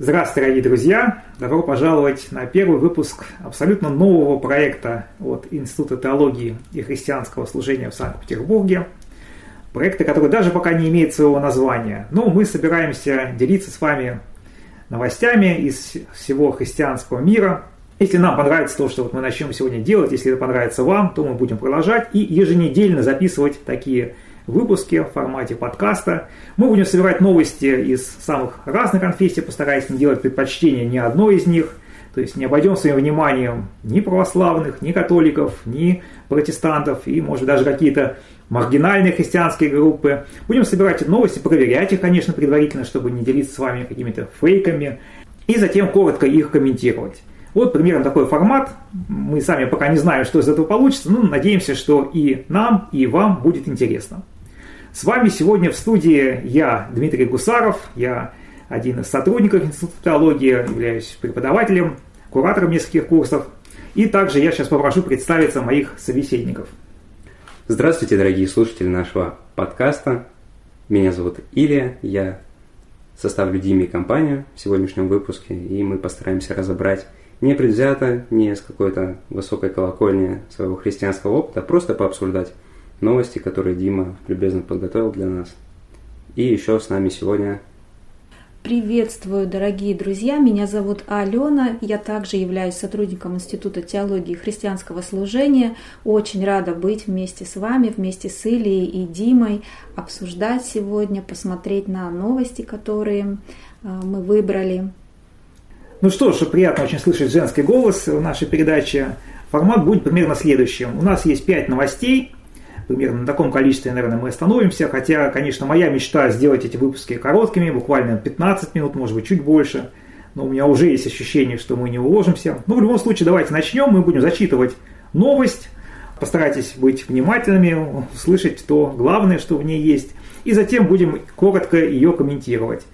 Здравствуйте, дорогие друзья! Добро пожаловать на первый выпуск абсолютно нового проекта от Института теологии и христианского служения в Санкт-Петербурге. Проекта, который даже пока не имеет своего названия. Но мы собираемся делиться с вами новостями из всего христианского мира. Если нам понравится то, что мы начнем сегодня делать, если это понравится вам, то мы будем продолжать и еженедельно записывать такие выпуски в формате подкаста. Мы будем собирать новости из самых разных конфессий, постараясь не делать предпочтения ни одной из них, то есть не обойдем своим вниманием ни православных, ни католиков, ни протестантов и, может, даже какие-то маргинальные христианские группы. Будем собирать новости, проверять их, конечно, предварительно, чтобы не делиться с вами какими-то фейками, и затем коротко их комментировать. Вот примерно такой формат. Мы сами пока не знаем, что из этого получится, но надеемся, что и нам, и вам будет интересно. С вами сегодня в студии я, Дмитрий Гусаров, я один из сотрудников Института теологии, являюсь преподавателем, куратором нескольких курсов, и также я сейчас попрошу представиться моих собеседников. Здравствуйте, дорогие слушатели нашего подкаста. Меня зовут Илья, я составлю Диме компанию в сегодняшнем выпуске, и мы постараемся разобрать не предвзято, не с какой-то высокой колокольни своего христианского опыта, а просто пообсуждать новости, которые Дима любезно подготовил для нас. И еще с нами сегодня... Приветствую, дорогие друзья! Меня зовут Алена, я также являюсь сотрудником Института теологии и христианского служения. Очень рада быть вместе с вами, вместе с Ильей и Димой, обсуждать сегодня, посмотреть на новости, которые мы выбрали. Ну что ж, приятно очень слышать женский голос в нашей передаче. Формат будет примерно следующим. У нас есть 5 новостей. Примерно на таком количестве, наверное, мы остановимся. Хотя, конечно, моя мечта сделать эти выпуски короткими, буквально 15 минут, может быть, чуть больше. Но у меня уже есть ощущение, что мы не уложимся. Но в любом случае, давайте начнем. Мы будем зачитывать новость. Постарайтесь быть внимательными, услышать то главное, что в ней есть. И затем будем коротко ее комментировать.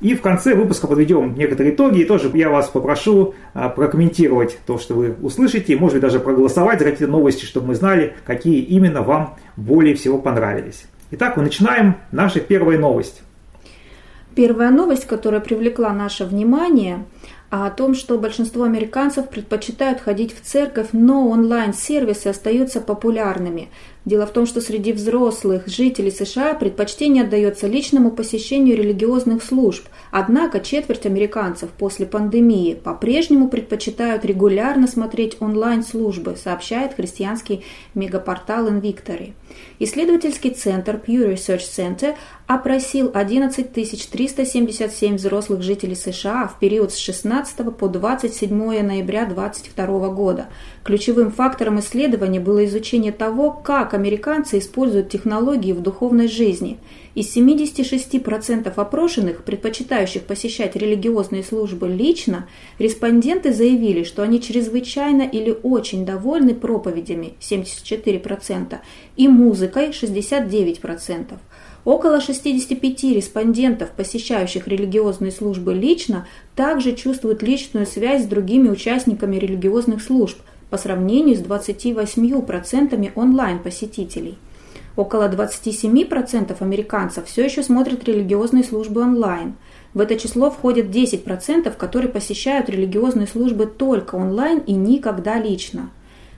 И в конце выпуска подведем некоторые итоги. И тоже я вас попрошу прокомментировать то, что вы услышите. И, может быть, даже проголосовать за какие-то новости, чтобы мы знали, какие именно вам более всего понравились. Итак, мы начинаем нашу первую новость. Первая новость, которая привлекла наше внимание, о том, что большинство американцев предпочитают ходить в церковь, но онлайн-сервисы остаются популярными. Дело в том, что среди взрослых жителей США предпочтение отдается личному посещению религиозных служб. Однако четверть американцев после пандемии по-прежнему предпочитают регулярно смотреть онлайн-службы, сообщает христианский мегапортал Invictory. Исследовательский центр Pew Research Center опросил 11 377 взрослых жителей США в период с 16 по 27 ноября 2022 года. Ключевым фактором исследования было изучение того, как американцы используют технологии в духовной жизни. Из 76% опрошенных, предпочитающих посещать религиозные службы лично, респонденты заявили, что они чрезвычайно или очень довольны проповедями 74% и музыкой 69%. Около 65 респондентов, посещающих религиозные службы лично, также чувствуют личную связь с другими участниками религиозных служб по сравнению с 28% онлайн-посетителей. Около 27% американцев все еще смотрят религиозные службы онлайн. В это число входят 10%, которые посещают религиозные службы только онлайн и никогда лично.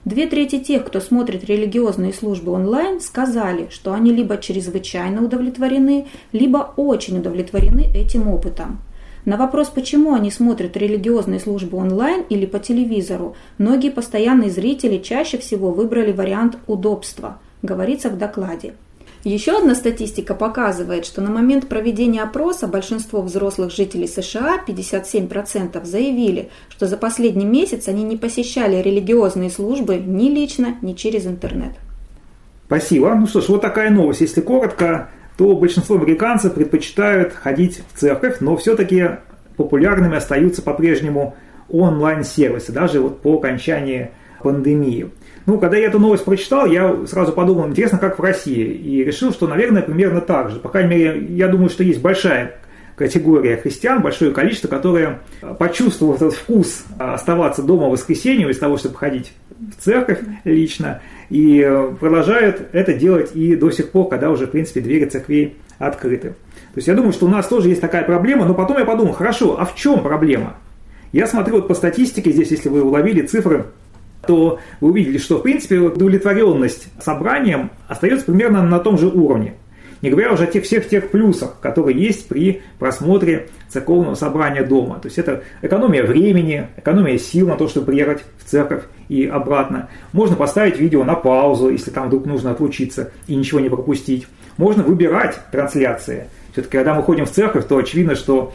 2/3 тех, кто смотрит религиозные службы онлайн, сказали, что они либо чрезвычайно удовлетворены, либо очень удовлетворены этим опытом. На вопрос, почему они смотрят религиозные службы онлайн или по телевизору, многие постоянные зрители чаще всего выбрали вариант удобства, говорится в докладе. Еще одна статистика показывает, что на момент проведения опроса большинство взрослых жителей США, 57%, заявили, что за последний месяц они не посещали религиозные службы ни лично, ни через интернет. Спасибо. Ну что ж, вот такая новость. Если коротко, то большинство американцев предпочитают ходить в церковь, но все-таки популярными остаются по-прежнему онлайн-сервисы, даже вот по окончании пандемии. Ну, когда я эту новость прочитал, я сразу подумал, интересно, как в России, и решил, что, наверное, примерно так же. По крайней мере, я думаю, что есть большая категория христиан, большое количество, которые почувствовали этот вкус оставаться дома в воскресенье из того, чтобы ходить в церковь лично, и продолжают это делать и до сих пор, когда уже, в принципе, двери церквей открыты. То есть я думаю, что у нас тоже есть такая проблема, но потом я подумал, хорошо, а в чем проблема? Я смотрю вот по статистике, здесь, если вы уловили цифры, то вы увидели, что, в принципе, удовлетворенность собранием остается примерно на том же уровне. Не говоря уже о всех тех плюсах, которые есть при просмотре церковного собрания дома. То есть это экономия времени, экономия сил на то, чтобы приехать в церковь и обратно. Можно поставить видео на паузу, если там вдруг нужно отлучиться и ничего не пропустить. Можно выбирать трансляции. Все-таки, когда мы ходим в церковь, то очевидно, что,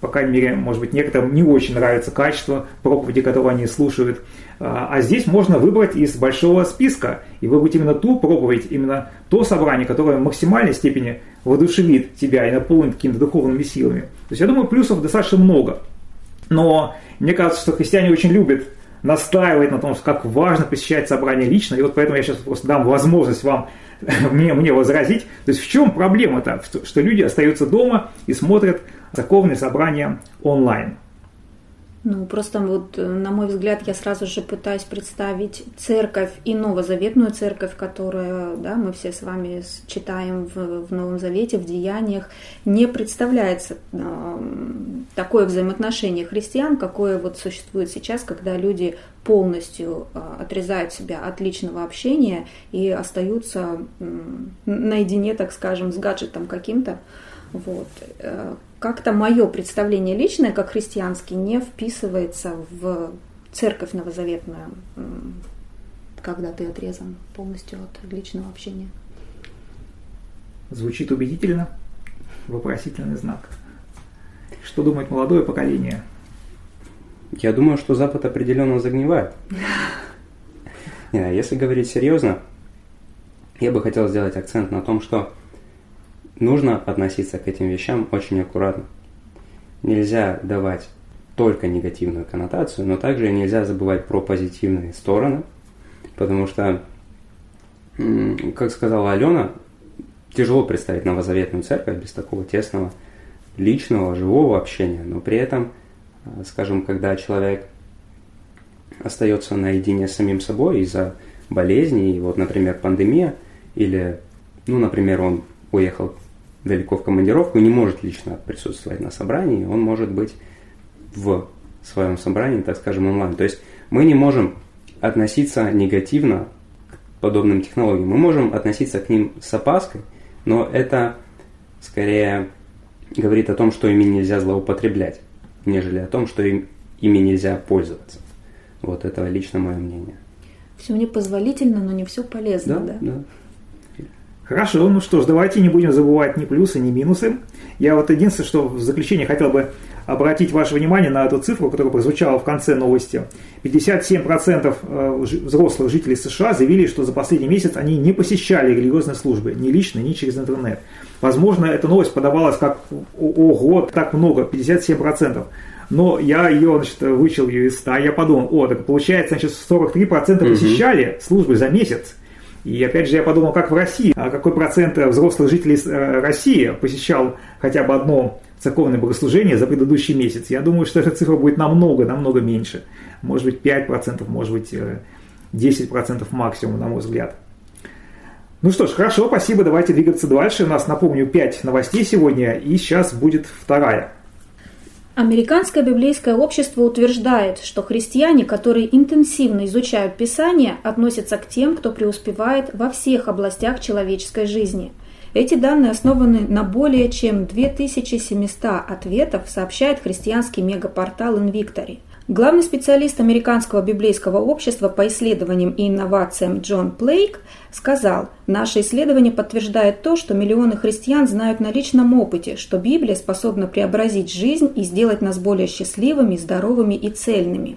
по крайней мере, может быть, некоторым не очень нравится качество проповеди, которую они слушают. А здесь можно выбрать из большого списка и выбрать именно ту проповедь, именно то собрание, которое в максимальной степени воодушевит тебя и наполнит какими-то духовными силами. То есть, я думаю, плюсов достаточно много. Но мне кажется, что христиане очень любят настаивать на том, как важно посещать собрание лично, и вот поэтому я сейчас просто дам возможность вам мне возразить. То есть в чем проблема-то, что люди остаются дома и смотрят церковные собрания онлайн? Просто вот, на мой взгляд, я сразу же пытаюсь представить церковь и новозаветную церковь, которую мы все с вами читаем в Новом Завете, в Деяниях. Не представляется такое взаимоотношение христиан, какое вот существует сейчас, когда люди полностью отрезают себя от личного общения и остаются наедине, так скажем, с гаджетом каким-то. Как-то мое представление личное, как христианский, не вписывается в церковь новозаветную, когда ты отрезан полностью от личного общения. Звучит убедительно? Вопросительный знак. Что думает молодое поколение? Я думаю, что Запад определенно загнивает. Если говорить серьезно, я бы хотел сделать акцент на том, что нужно относиться к этим вещам очень аккуратно. Нельзя давать только негативную коннотацию, но также нельзя забывать про позитивные стороны, потому что, как сказала Алена, тяжело представить новозаветную церковь без такого тесного, личного, живого общения, но при этом, скажем, когда человек остается наедине с самим собой из-за болезней, например, пандемия, или, например, он уехал далеко в командировку и не может лично присутствовать на собрании, он может быть в своем собрании, так скажем, онлайн. То есть мы не можем относиться негативно к подобным технологиям, мы можем относиться к ним с опаской, но это скорее говорит о том, что ими нельзя злоупотреблять, нежели о том, что ими нельзя пользоваться. Это лично мое мнение. Все непозволительно, но не все полезно, да? Хорошо, давайте не будем забывать ни плюсы, ни минусы. Я единственное, что в заключение хотел бы обратить ваше внимание на эту цифру, которая прозвучала в конце новости. 57% взрослых жителей США заявили, что за последний месяц они не посещали религиозные службы, ни лично, ни через интернет. Возможно, эта новость подавалась как «Ого, так много, 57%». Но я вычел ее из 100, я подумал, так получается, 43% посещали службы за месяц. И опять же я подумал, как в России, какой процент взрослых жителей России посещал хотя бы одно церковное богослужение за предыдущий месяц. Я думаю, что эта цифра будет намного меньше. Может быть 5%, может быть 10% максимум, на мой взгляд. Хорошо, спасибо, давайте двигаться дальше. У нас, напомню, 5 новостей сегодня, и сейчас будет вторая. Американское библейское общество утверждает, что христиане, которые интенсивно изучают Писание, относятся к тем, кто преуспевает во всех областях человеческой жизни. Эти данные основаны на более чем 2700 ответов, сообщает христианский мегапортал Invictory. Главный специалист Американского библейского общества по исследованиям и инновациям Джон Плейк сказал: «Наше исследование подтверждает то, что миллионы христиан знают на личном опыте, что Библия способна преобразить жизнь и сделать нас более счастливыми, здоровыми и цельными.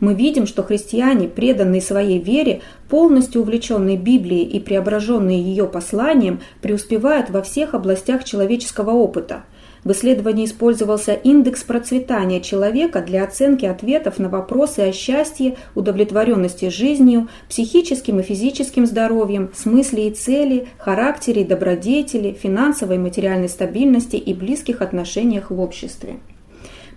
Мы видим, что христиане, преданные своей вере, полностью увлеченные Библией и преображенные ее посланием, преуспевают во всех областях человеческого опыта». В исследовании использовался индекс процветания человека для оценки ответов на вопросы о счастье, удовлетворенности жизнью, психическим и физическим здоровьем, смысле и цели, характере и добродетели, финансовой и материальной стабильности и близких отношениях в обществе.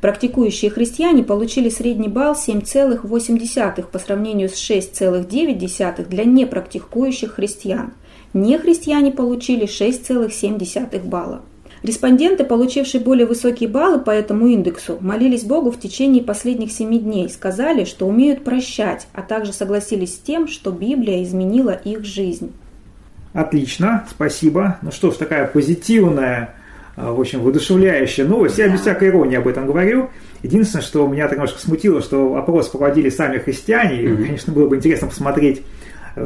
Практикующие христиане получили средний балл 7,8 по сравнению с 6,9 для непрактикующих христиан. Нехристиане получили 6,7 балла. Респонденты, получившие более высокие баллы по этому индексу, молились Богу в течение последних 7 дней, сказали, что умеют прощать, а также согласились с тем, что Библия изменила их жизнь. Отлично, спасибо. Ну что ж, такая позитивная, в общем, воодушевляющая новость. Я без всякой иронии об этом говорю. Единственное, что меня так немножко смутило, что опрос проводили сами христиане. И, конечно, было бы интересно посмотреть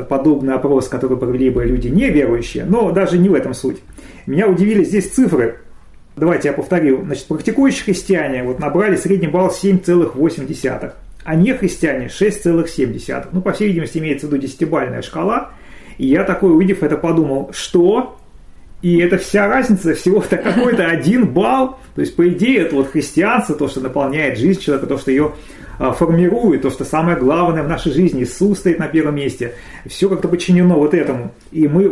подобный опрос, который провели бы люди неверующие, но даже не в этом суть. Меня удивили здесь цифры. Давайте я повторю. Значит, практикующие христиане набрали средний балл 7,8, а нехристиане 6,7. Ну, по всей видимости, имеется в виду 10-бальная шкала. И я такой, увидев это, подумал, что... И это вся разница, всего-то какой-то 1 балл. То есть, по идее, это христианство, то, что наполняет жизнь человека, то, что ее формирует, то, что самое главное в нашей жизни, Иисус стоит на первом месте. Все как-то подчинено этому. И мы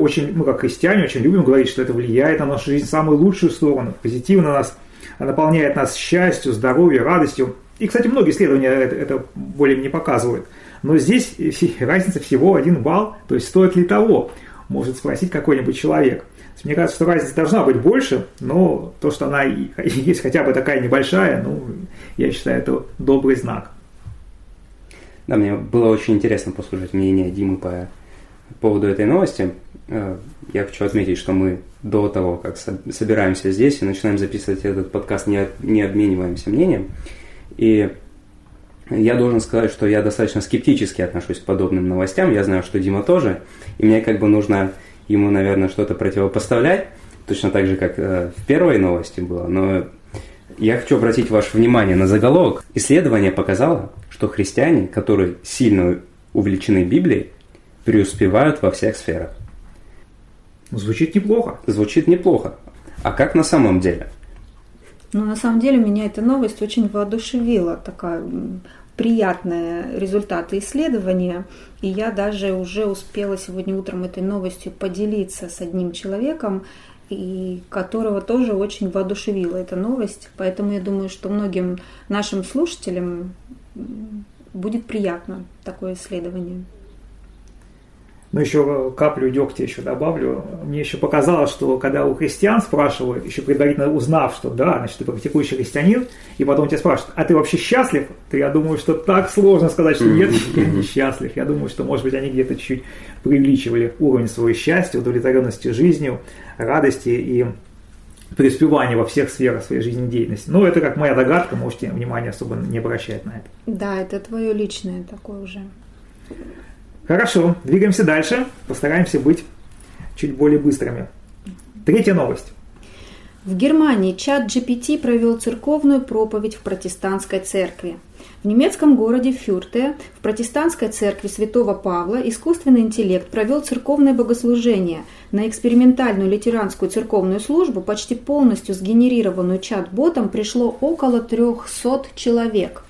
как христиане, очень любим говорить, что это влияет на нашу жизнь в самую лучшую сторону, позитивно нас, наполняет нас счастью, здоровью, радостью. И, кстати, многие исследования это более-менее показывают. Но здесь разница всего 1 балл. То есть, стоит ли того, может спросить какой-нибудь человек. Мне кажется, что разница должна быть больше, но то, что она есть хотя бы такая небольшая, я считаю, это добрый знак. Да, мне было очень интересно послушать мнение Димы по поводу этой новости. Я хочу отметить, что мы до того, как собираемся здесь и начинаем записывать этот подкаст, не обмениваемся мнением. И я должен сказать, что я достаточно скептически отношусь к подобным новостям. Я знаю, что Дима тоже, и мне нужно... ему, наверное, что-то противопоставлять, точно так же, как в первой новости было. Но я хочу обратить ваше внимание на заголовок. Исследование показало, что христиане, которые сильно увлечены Библией, преуспевают во всех сферах. Звучит неплохо. Звучит неплохо. А как на самом деле? На самом деле меня эта новость очень воодушевила, такая... приятные результаты исследования, и я даже уже успела сегодня утром этой новостью поделиться с одним человеком, и которого тоже очень воодушевила эта новость, поэтому я думаю, что многим нашим слушателям будет приятно такое исследование. Еще каплю дегтя добавлю. Мне еще показалось, что когда у христиан спрашивают, еще предварительно узнав, что да, значит, ты практикующий христианин, и потом тебя спрашивают, а ты вообще счастлив? То я думаю, что так сложно сказать, что нет, я не счастлив. Я думаю, что, может быть, они где-то чуть-чуть преувеличивали уровень своего счастья, удовлетворенности жизнью, радости и преуспевания во всех сферах своей жизнедеятельности. Но это как моя догадка, можете внимание особо не обращать на это. Да, это твое личное такое уже. Хорошо, двигаемся дальше, постараемся быть чуть более быстрыми. Третья новость. В Германии ChatGPT провел церковную проповедь в протестантской церкви. В немецком городе Фюрте в протестантской церкви Святого Павла искусственный интеллект провел церковное богослужение. На экспериментальную лютеранскую церковную службу, почти полностью сгенерированную чат-ботом, пришло около 300 человек.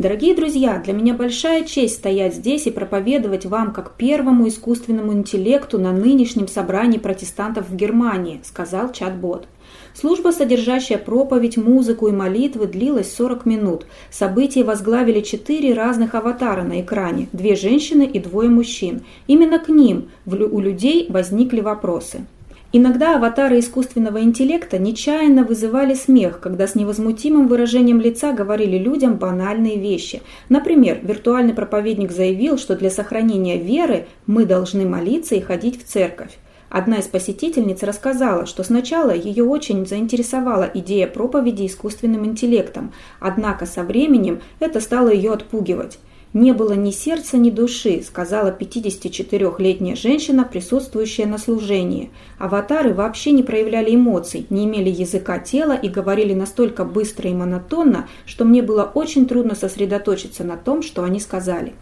Дорогие друзья, для меня большая честь стоять здесь и проповедовать вам как первому искусственному интеллекту на нынешнем собрании протестантов в Германии, сказал чат-бот. Служба, содержащая проповедь, музыку и молитвы, длилась 40 минут. События возглавили 4 разных аватара на экране, 2 женщины и 2 мужчин. Именно к ним у людей возникли вопросы. Иногда аватары искусственного интеллекта нечаянно вызывали смех, когда с невозмутимым выражением лица говорили людям банальные вещи. Например, виртуальный проповедник заявил, что для сохранения веры мы должны молиться и ходить в церковь. Одна из посетительниц рассказала, что сначала ее очень заинтересовала идея проповеди искусственным интеллектом, однако со временем это стало ее отпугивать. «Не было ни сердца, ни души», — сказала 54-летняя женщина, присутствующая на служении. Аватары вообще не проявляли эмоций, не имели языка тела и говорили настолько быстро и монотонно, что мне было очень трудно сосредоточиться на том, что они сказали.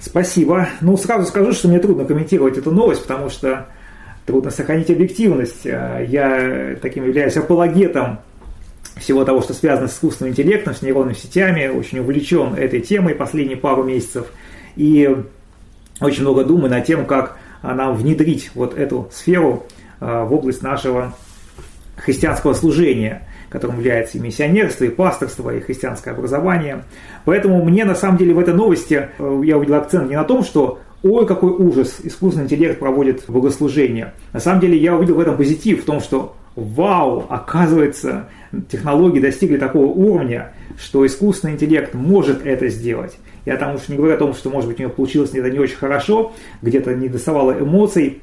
Спасибо. Сразу скажу, что мне трудно комментировать эту новость, потому что трудно сохранить объективность. Я таким являюсь апологетом всего того, что связано с искусственным интеллектом, с нейронными сетями, очень увлечен этой темой последние пару месяцев и очень много думаю над тем, как нам внедрить эту сферу в область нашего христианского служения, которым является и миссионерство, и пасторство, и христианское образование. Поэтому мне на самом деле в этой новости я увидел акцент не на том, что «Ой, какой ужас! Искусственный интеллект проводит богослужение». На самом деле я увидел в этом позитив, в том, что вау, оказывается, технологии достигли такого уровня, что искусственный интеллект может это сделать. Я там уж не говорю о том, что, может быть, у него получилось где-то не очень хорошо, где-то не доставало эмоций,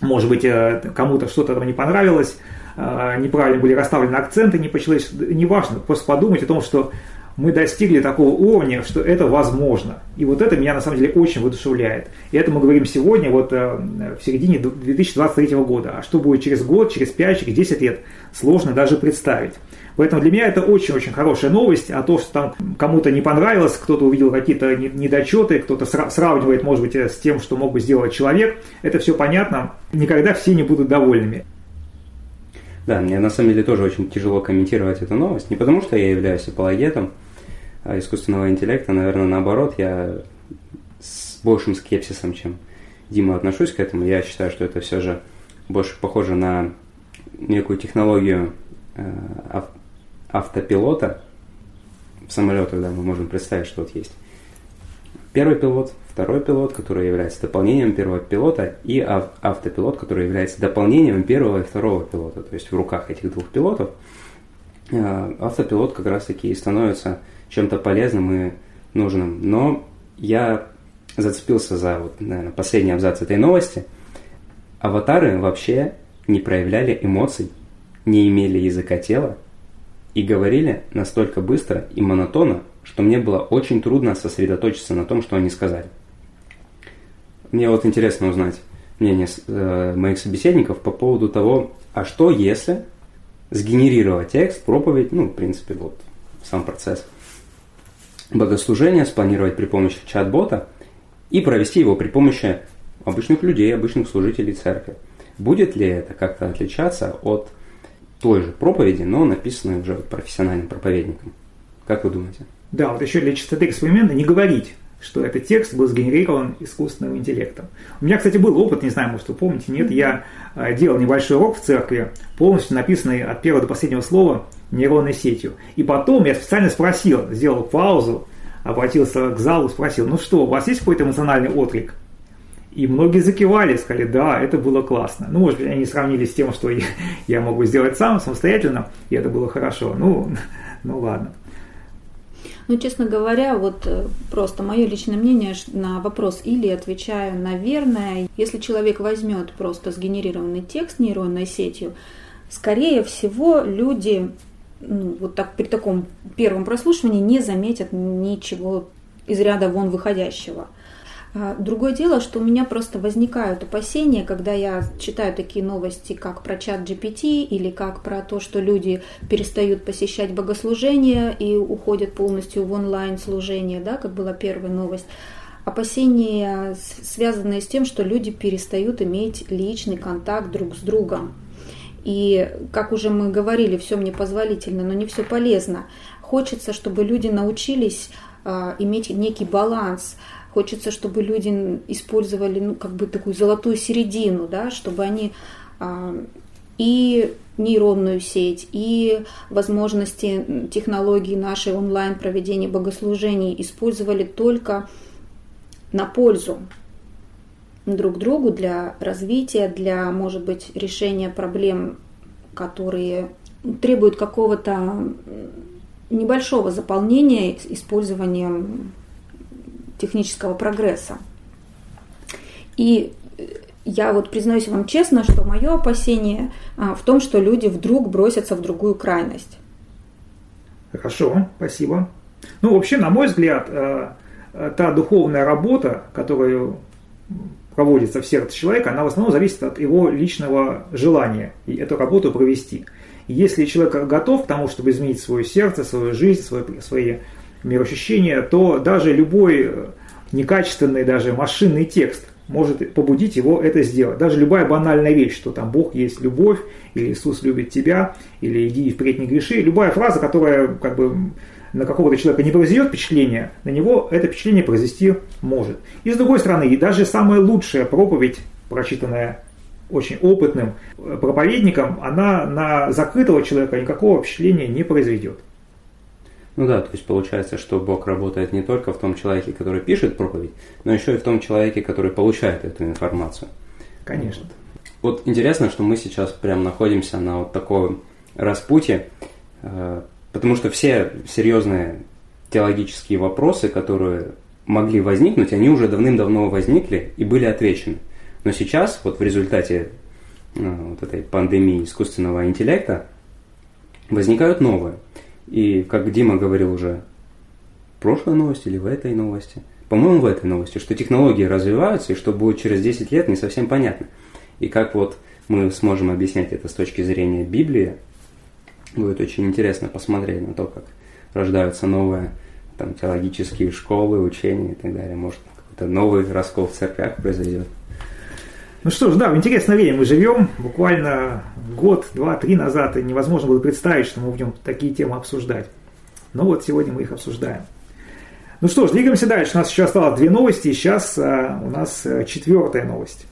может быть, кому-то что-то там не понравилось, неправильно были расставлены акценты, не по-человечески, неважно, просто подумать о том, что мы достигли такого уровня, что это возможно. И вот это меня, на самом деле, очень воодушевляет. И это мы говорим сегодня, вот в середине 2023 года. А что будет через год, через 5, через 10 лет, сложно даже представить. Поэтому для меня это очень-очень хорошая новость. А то, что там кому-то не понравилось, кто-то увидел какие-то недочеты, кто-то сравнивает, может быть, с тем, что мог бы сделать человек, это все понятно. Никогда все не будут довольными. Да, мне на самом деле тоже очень тяжело комментировать эту новость. Не потому, что я являюсь апологетом искусственного интеллекта, наверное, наоборот, я с большим скепсисом, чем Дима, отношусь к этому. Я считаю, что это все же больше похоже на некую технологию автопилота в самолетах, да, мы можем представить, что вот есть первый пилот, второй пилот, который является дополнением первого пилота, и автопилот, который является дополнением первого и второго пилота. То есть в руках этих двух пилотов автопилот как раз-таки и становится чем-то полезным и нужным. Но я зацепился за, вот, наверное, последний абзац этой новости. Аватары вообще не проявляли эмоций, не имели языка тела и говорили настолько быстро и монотонно, что мне было очень трудно сосредоточиться на том, что они сказали. Мне вот интересно узнать мнение моих собеседников по поводу того, а что если сгенерировать текст, проповедь, ну, в принципе, вот сам процесс богослужения, спланировать при помощи чат-бота и провести его при помощи обычных людей, обычных служителей церкви. Будет ли это как-то отличаться от той же проповеди, но написанной уже профессиональным проповедником? Как вы думаете? Да, вот еще для чистоты эксперимента не говорить, что этот текст был сгенерирован искусственным интеллектом. У меня, кстати, был опыт, не знаю, может, вы помните, нет, я делал небольшой урок в церкви, полностью написанный от первого до последнего слова нейронной сетью. И потом я специально спросил, сделал паузу, обратился к залу, спросил, ну что, у вас есть какой-то эмоциональный отклик? И многие закивали, сказали, да, это было классно. Ну, может быть, они сравнили с тем, что я могу сделать сам, самостоятельно, и это было хорошо. Ну ладно. Ну, честно говоря, вот просто мое личное мнение на вопрос «или» отвечаю «наверное». Если человек возьмет просто сгенерированный текст нейронной сетью, скорее всего, люди, ну, вот так при таком первом прослушивании не заметят ничего из ряда вон выходящего. Другое дело, что у меня просто возникают опасения, когда я читаю такие новости, как про ChatGPT или как про то, что люди перестают посещать богослужения и уходят полностью в онлайн-служение, да, как была первая новость. Опасения, связанные с тем, что люди перестают иметь личный контакт друг с другом. И, как уже мы говорили, все мне позволительно, но не все полезно. Хочется, чтобы люди научились иметь некий баланс. Хочется, чтобы люди использовали, ну, как бы такую золотую середину, да, чтобы они и нейронную сеть, и возможности технологии нашей онлайн проведения богослужений использовали только на пользу друг другу для развития, для, может быть, решения проблем, которые требуют какого-то небольшого заполнения использованием технического прогресса. И я вот признаюсь вам честно, что мое опасение в том, что люди вдруг бросятся в другую крайность. Хорошо, спасибо. Ну, вообще, на мой взгляд, та духовная работа, которую проводится в сердце человека, она в основном зависит от его личного желания и эту работу провести. Если человек готов к тому, чтобы изменить свое сердце, свою жизнь, свои мироощущение, то даже любой некачественный, даже машинный текст может побудить его это сделать. Даже любая банальная вещь, что там Бог есть любовь, или Иисус любит тебя, или иди впредь не греши. Любая фраза, которая как бы на какого-то человека не произведет впечатление, на него это впечатление произвести может. И с другой стороны, и даже самая лучшая проповедь, прочитанная очень опытным проповедником, она на закрытого человека никакого впечатления не произведет. Ну да, то есть получается, что Бог работает не только в том человеке, который пишет проповедь, но еще и в том человеке, который получает эту информацию. Конечно. Вот интересно, что мы сейчас прям находимся на вот таком распутье, потому что все серьезные теологические вопросы, которые могли возникнуть, они уже давным-давно возникли и были отвечены. Но сейчас, вот в результате вот этой пандемии искусственного интеллекта, возникают новые. И, как Дима говорил уже в прошлой новости или в этой новости, по-моему, в этой новости, что технологии развиваются, и что будет через 10 лет, не совсем понятно. И как вот мы сможем объяснять это с точки зрения Библии, будет очень интересно посмотреть на то, как рождаются новые там, теологические школы, учения и так далее. Может, какой-то новый раскол в церквях произойдет. Ну что ж, да, в интересное время мы живем. Буквально год, два, три назад и невозможно было представить, что мы будем такие темы обсуждать. Но вот сегодня мы их обсуждаем. Ну что ж, двигаемся дальше. У нас еще осталось 2 новости, и сейчас у нас 4-я новость.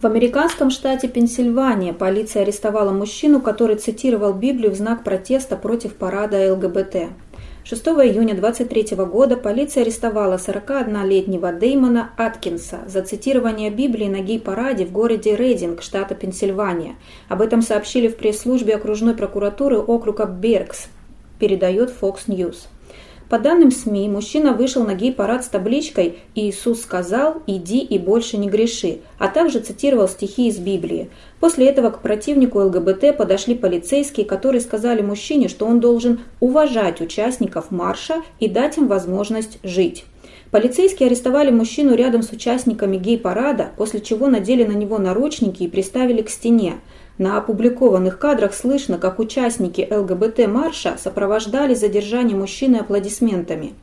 В американском штате Пенсильвания полиция арестовала мужчину, который цитировал Библию в знак протеста против парада ЛГБТ. 6 июня 2023 года полиция арестовала 41-летнего Дэймона Аткинса за цитирование Библии на гей-параде в городе Рейдинг, штата Пенсильвания. Об этом сообщили в пресс-службе окружной прокуратуры округа Беркс, передает Fox News. По данным СМИ, мужчина вышел на гей-парад с табличкой «Иисус сказал, иди и больше не греши», а также цитировал стихи из Библии. После этого к противнику ЛГБТ подошли полицейские, которые сказали мужчине, что он должен уважать участников марша и дать им возможность жить. Полицейские арестовали мужчину рядом с участниками гей-парада, после чего надели на него наручники и приставили к стене. На опубликованных кадрах слышно, как участники ЛГБТ-марша сопровождали задержание мужчины аплодисментами.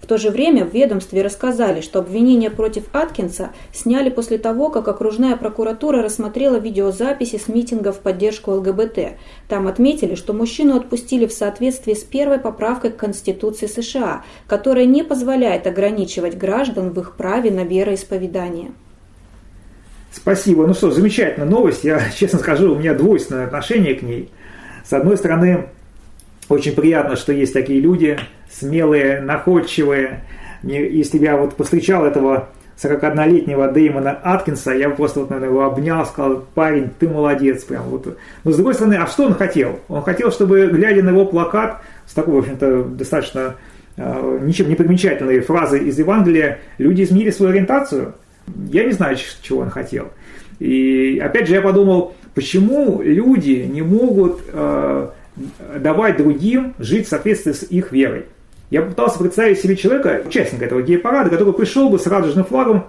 В то же время в ведомстве рассказали, что обвинения против Аткинса сняли после того, как окружная прокуратура рассмотрела видеозаписи с митинга в поддержку ЛГБТ. Там отметили, что мужчину отпустили в соответствии с 1-й поправкой к Конституции США, которая не позволяет ограничивать граждан в их праве на вероисповедание. Спасибо. Ну что, замечательная новость. Я, честно скажу, у меня двойственное отношение к ней. С одной стороны, очень приятно, что есть такие люди, смелые, находчивые. Если бы я вот повстречал этого 41-летнего Дэймона Аткинса, я бы просто, вот, наверное, его обнял, сказал: парень, ты молодец. Прям вот. Но с другой стороны, а что он хотел? Он хотел, чтобы, глядя на его плакат, с такой, в общем-то, достаточно ничем не примечательной фразой из Евангелия, люди изменили свою ориентацию. Я не знаю, чего он хотел. И опять же я подумал, почему люди не могут давать другим жить в соответствии с их верой. Я попытался представить себе человека, участника этого гей-парада, который пришел бы с радужным флагом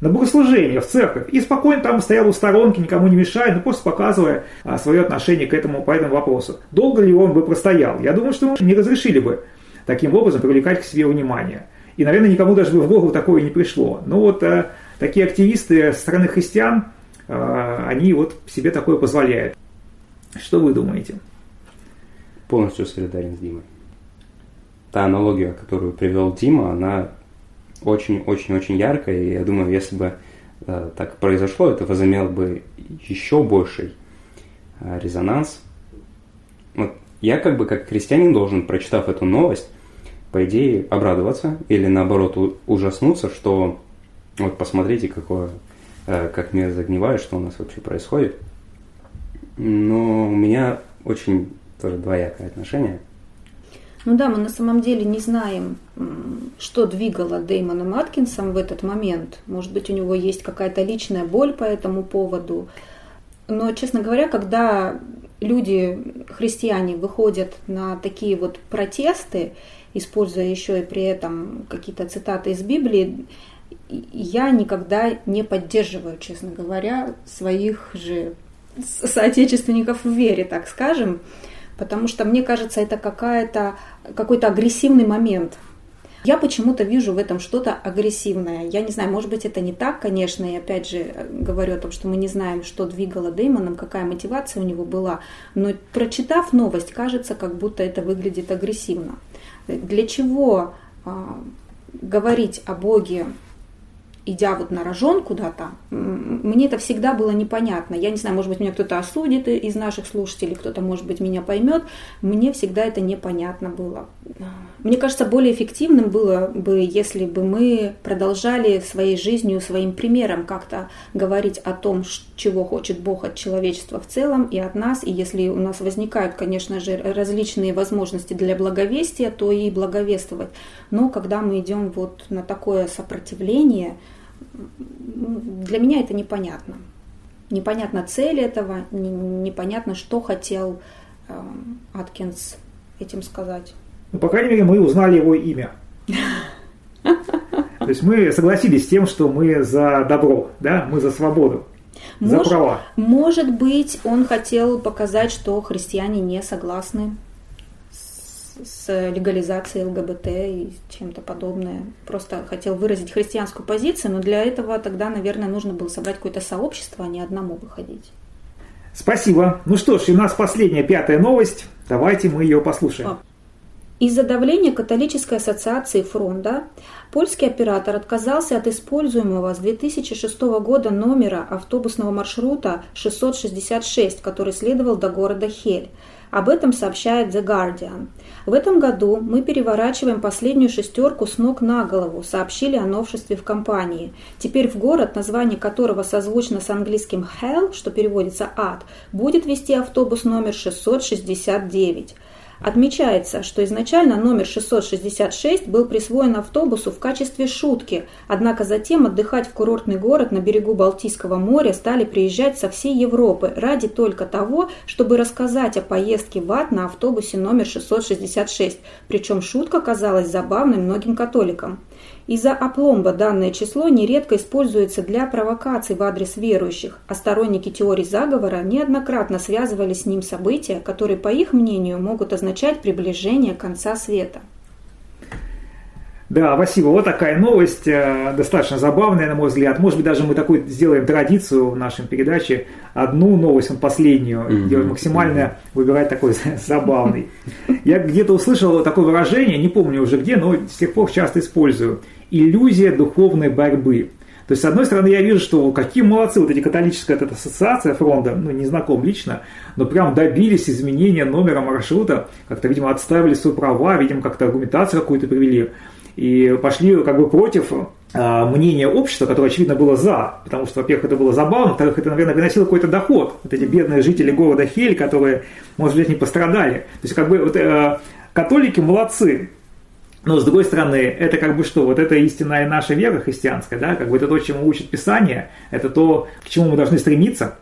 на богослужение в церковь и спокойно там стоял у сторонки, никому не мешая, но просто показывая свое отношение к этому, по этому вопросу. Долго ли он бы простоял? Я думаю, что ему не разрешили бы таким образом привлекать к себе внимание. И, наверное, никому даже бы в голову такое не пришло. Но вот такие активисты со стороны христиан, они вот себе такое позволяют. Что вы думаете? Полностью солидарен с Димой. Та аналогия, которую привел Дима, она очень-очень-очень яркая. И я думаю, если бы так произошло, это возымело бы еще больший резонанс. Вот я как христианин должен, прочитав эту новость, по идее, обрадоваться или, наоборот, ужаснуться, что вот посмотрите, как мир загнивает, что у нас вообще происходит. Но у меня очень тоже двоякое отношение. Ну да, мы на самом деле не знаем, что двигало Дэймоном Аткинсом в этот момент. Может быть, у него есть какая-то личная боль по этому поводу. Но, честно говоря, когда люди, христиане, выходят на такие вот протесты, используя еще и при этом какие-то цитаты из Библии, я никогда не поддерживаю, честно говоря, своих же соотечественников в вере, так скажем, потому что, мне кажется, это какой-то агрессивный момент. Я почему-то вижу в этом что-то агрессивное. Я не знаю, может быть, это не так, конечно, и опять же говорю о том, что мы не знаем, что двигало Дэймоном, какая мотивация у него была, но, прочитав новость, кажется, как будто это выглядит агрессивно. Для чего говорить о Боге идя вот на рожон куда-то, мне это всегда было непонятно. Я не знаю, может быть, меня кто-то осудит из наших слушателей, кто-то, может быть, меня поймет. Мне всегда это непонятно было. Мне кажется, более эффективным было бы, если бы мы продолжали своей жизнью, своим примером как-то говорить о том, чего хочет Бог от человечества в целом и от нас. И если у нас возникают, конечно же, различные возможности для благовестия, то и благовествовать. Но когда мы идем вот на такое сопротивление, для меня это непонятно. Непонятна цель этого, непонятно, что хотел Аткинс этим сказать. Ну, по крайней мере, мы узнали его имя. То есть мы согласились с тем, что мы за добро, да, мы за свободу, за права. Может быть, он хотел показать, что христиане не согласны с легализацией ЛГБТ и чем-то подобное. Просто хотел выразить христианскую позицию, но для этого тогда, наверное, нужно было собрать какое-то сообщество, а не одному выходить. Спасибо. Ну что ж, и у нас последняя, пятая новость. Давайте мы ее послушаем. Из-за давления Католической Ассоциации Фронда польский оператор отказался от используемого с 2006 года номера автобусного маршрута 666, который следовал до города Хель. Об этом сообщает The Guardian. В этом году мы переворачиваем последнюю шестерку с ног на голову, сообщили о новшестве в компании. Теперь в город, название которого созвучно с английским Hell, что переводится «ад», будет вести автобус номер 669. Отмечается, что изначально номер 666 был присвоен автобусу в качестве шутки, однако затем отдыхать в курортный город на берегу Балтийского моря стали приезжать со всей Европы ради только того, чтобы рассказать о поездке в ад на автобусе номер 666, причем шутка казалась забавной многим католикам. Из-за опломба данное число нередко используется для провокаций в адрес верующих, а сторонники теории заговора неоднократно связывали с ним события, которые, по их мнению, могут означать приближение конца света. Да, Василий, вот такая новость, достаточно забавная, на мой взгляд. Может быть, даже мы такую сделаем традицию в нашей передаче. Одну новость, последнюю, делать максимально, выбирать такой забавный. Я где-то услышал такое выражение, не помню уже где, но с тех пор часто использую. Иллюзия духовной борьбы. То есть, с одной стороны, я вижу, что какие молодцы вот эти католическая ассоциация фронта, ну, не знаком лично, но прям добились изменения номера маршрута, как-то, видимо, отставили свои права, видимо, как-то аргументацию какую-то привели. И пошли как бы против мнения общества, которое, очевидно, было за. Потому что, во-первых, это было забавно, во-вторых, это, наверное, приносило какой-то доход. Вот эти бедные жители города Хель, которые, может быть, не пострадали. То есть, как бы, вот, католики молодцы. Но, с другой стороны, это как бы что? Вот это истинная наша вера христианская, да? Как бы это то, чему учит Писание, это то, к чему мы должны стремиться,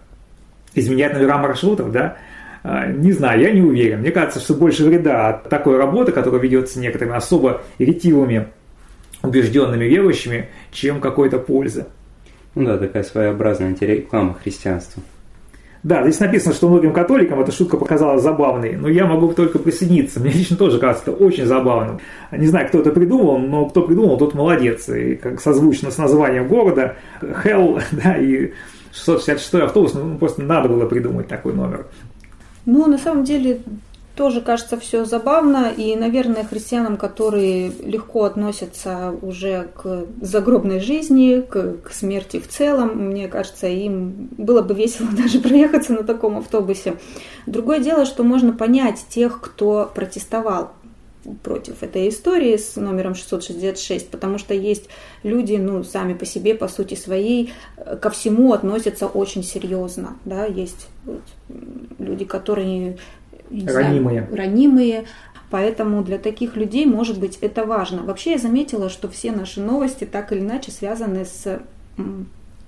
изменять номера маршрутов, да? Не знаю, я не уверен. Мне кажется, что больше вреда от такой работы, которая ведется некоторыми особо ретивыми, убежденными верующими, чем какой-то пользы. Ну да, такая своеобразная антиреклама христианства. Да, здесь написано, что многим католикам эта шутка показалась забавной, но я могу только присоединиться. Мне лично тоже кажется это очень забавным. Не знаю, кто это придумал, но кто придумал, тот молодец. И как созвучно с названием города, Hell, да, и 666 автобус, ну просто надо было придумать такой номер. Ну, на самом деле, тоже кажется все забавно, и, наверное, христианам, которые легко относятся уже к загробной жизни, к смерти в целом, мне кажется, им было бы весело даже проехаться на таком автобусе. Другое дело, что можно понять тех, кто протестовал против этой истории с номером 666, потому что есть люди, ну, сами по себе, по сути своей, ко всему относятся очень серьезно, да, есть люди, которые ранимые, поэтому для таких людей, может быть, это важно. Вообще я заметила, что все наши новости так или иначе связаны с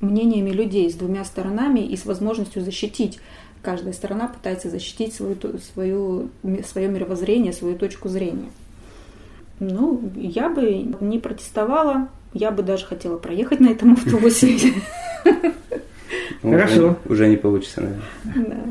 мнениями людей, с двумя сторонами и с возможностью защитить. Каждая сторона пытается защитить свое мировоззрение, свою точку зрения. Ну, я бы не протестовала, я бы даже хотела проехать на этом автобусе. Хорошо. Уже не получится, наверное.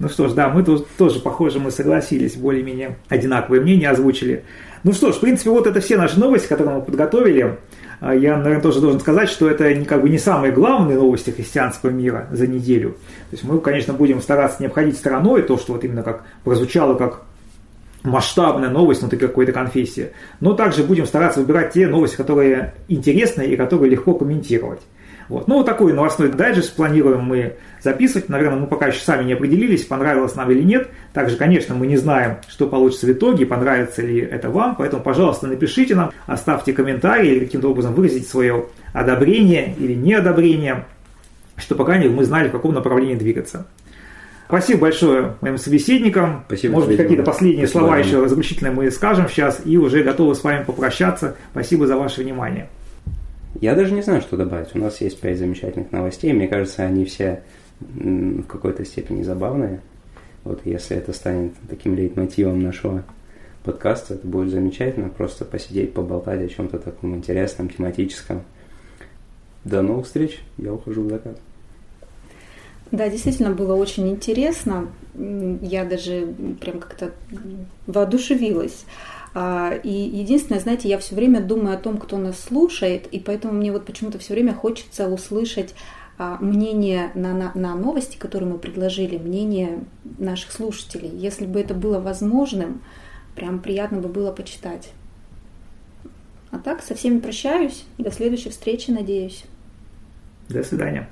Ну что ж, да, мы тоже, похоже, мы согласились, более-менее одинаковые мнения озвучили. Ну что ж, в принципе, вот это все наши новости, которые мы подготовили. Я, наверное, тоже должен сказать, что это как бы не самые главные новости христианского мира за неделю. То есть мы, конечно, будем стараться не обходить стороной то, что вот именно как прозвучало как масштабная новость внутри какой-то конфессии. Но также будем стараться выбирать те новости, которые интересны и которые легко комментировать. Вот. Ну, вот такой новостной дайджест планируем мы записывать. Наверное, мы пока еще сами не определились, понравилось нам или нет. Также, конечно, мы не знаем, что получится в итоге, понравится ли это вам. Поэтому, пожалуйста, напишите нам, оставьте комментарий или каким-то образом выразите свое одобрение или неодобрение, чтобы, по крайней мере, мы знали, в каком направлении двигаться. Спасибо большое моим собеседникам. Спасибо. Может быть, какие-то последние слова еще заключительные мы скажем сейчас и уже готовы с вами попрощаться. Спасибо за ваше внимание. Я даже не знаю, что добавить. У нас есть 5 замечательных новостей. Мне кажется, они все в какой-то степени забавные. Вот если это станет таким лейтмотивом нашего подкаста, это будет замечательно. Просто посидеть, поболтать о чем-то таком интересном, тематическом. До новых встреч. Я ухожу в закат. Да, действительно было очень интересно. Я даже прям как-то воодушевилась. И единственное, знаете, я все время думаю о том, кто нас слушает, и поэтому мне вот почему-то все время хочется услышать мнение на новости, которые мы предложили, мнение наших слушателей. Если бы это было возможным, прям приятно бы было почитать. А так, со всеми прощаюсь. До следующей встречи, надеюсь. До свидания.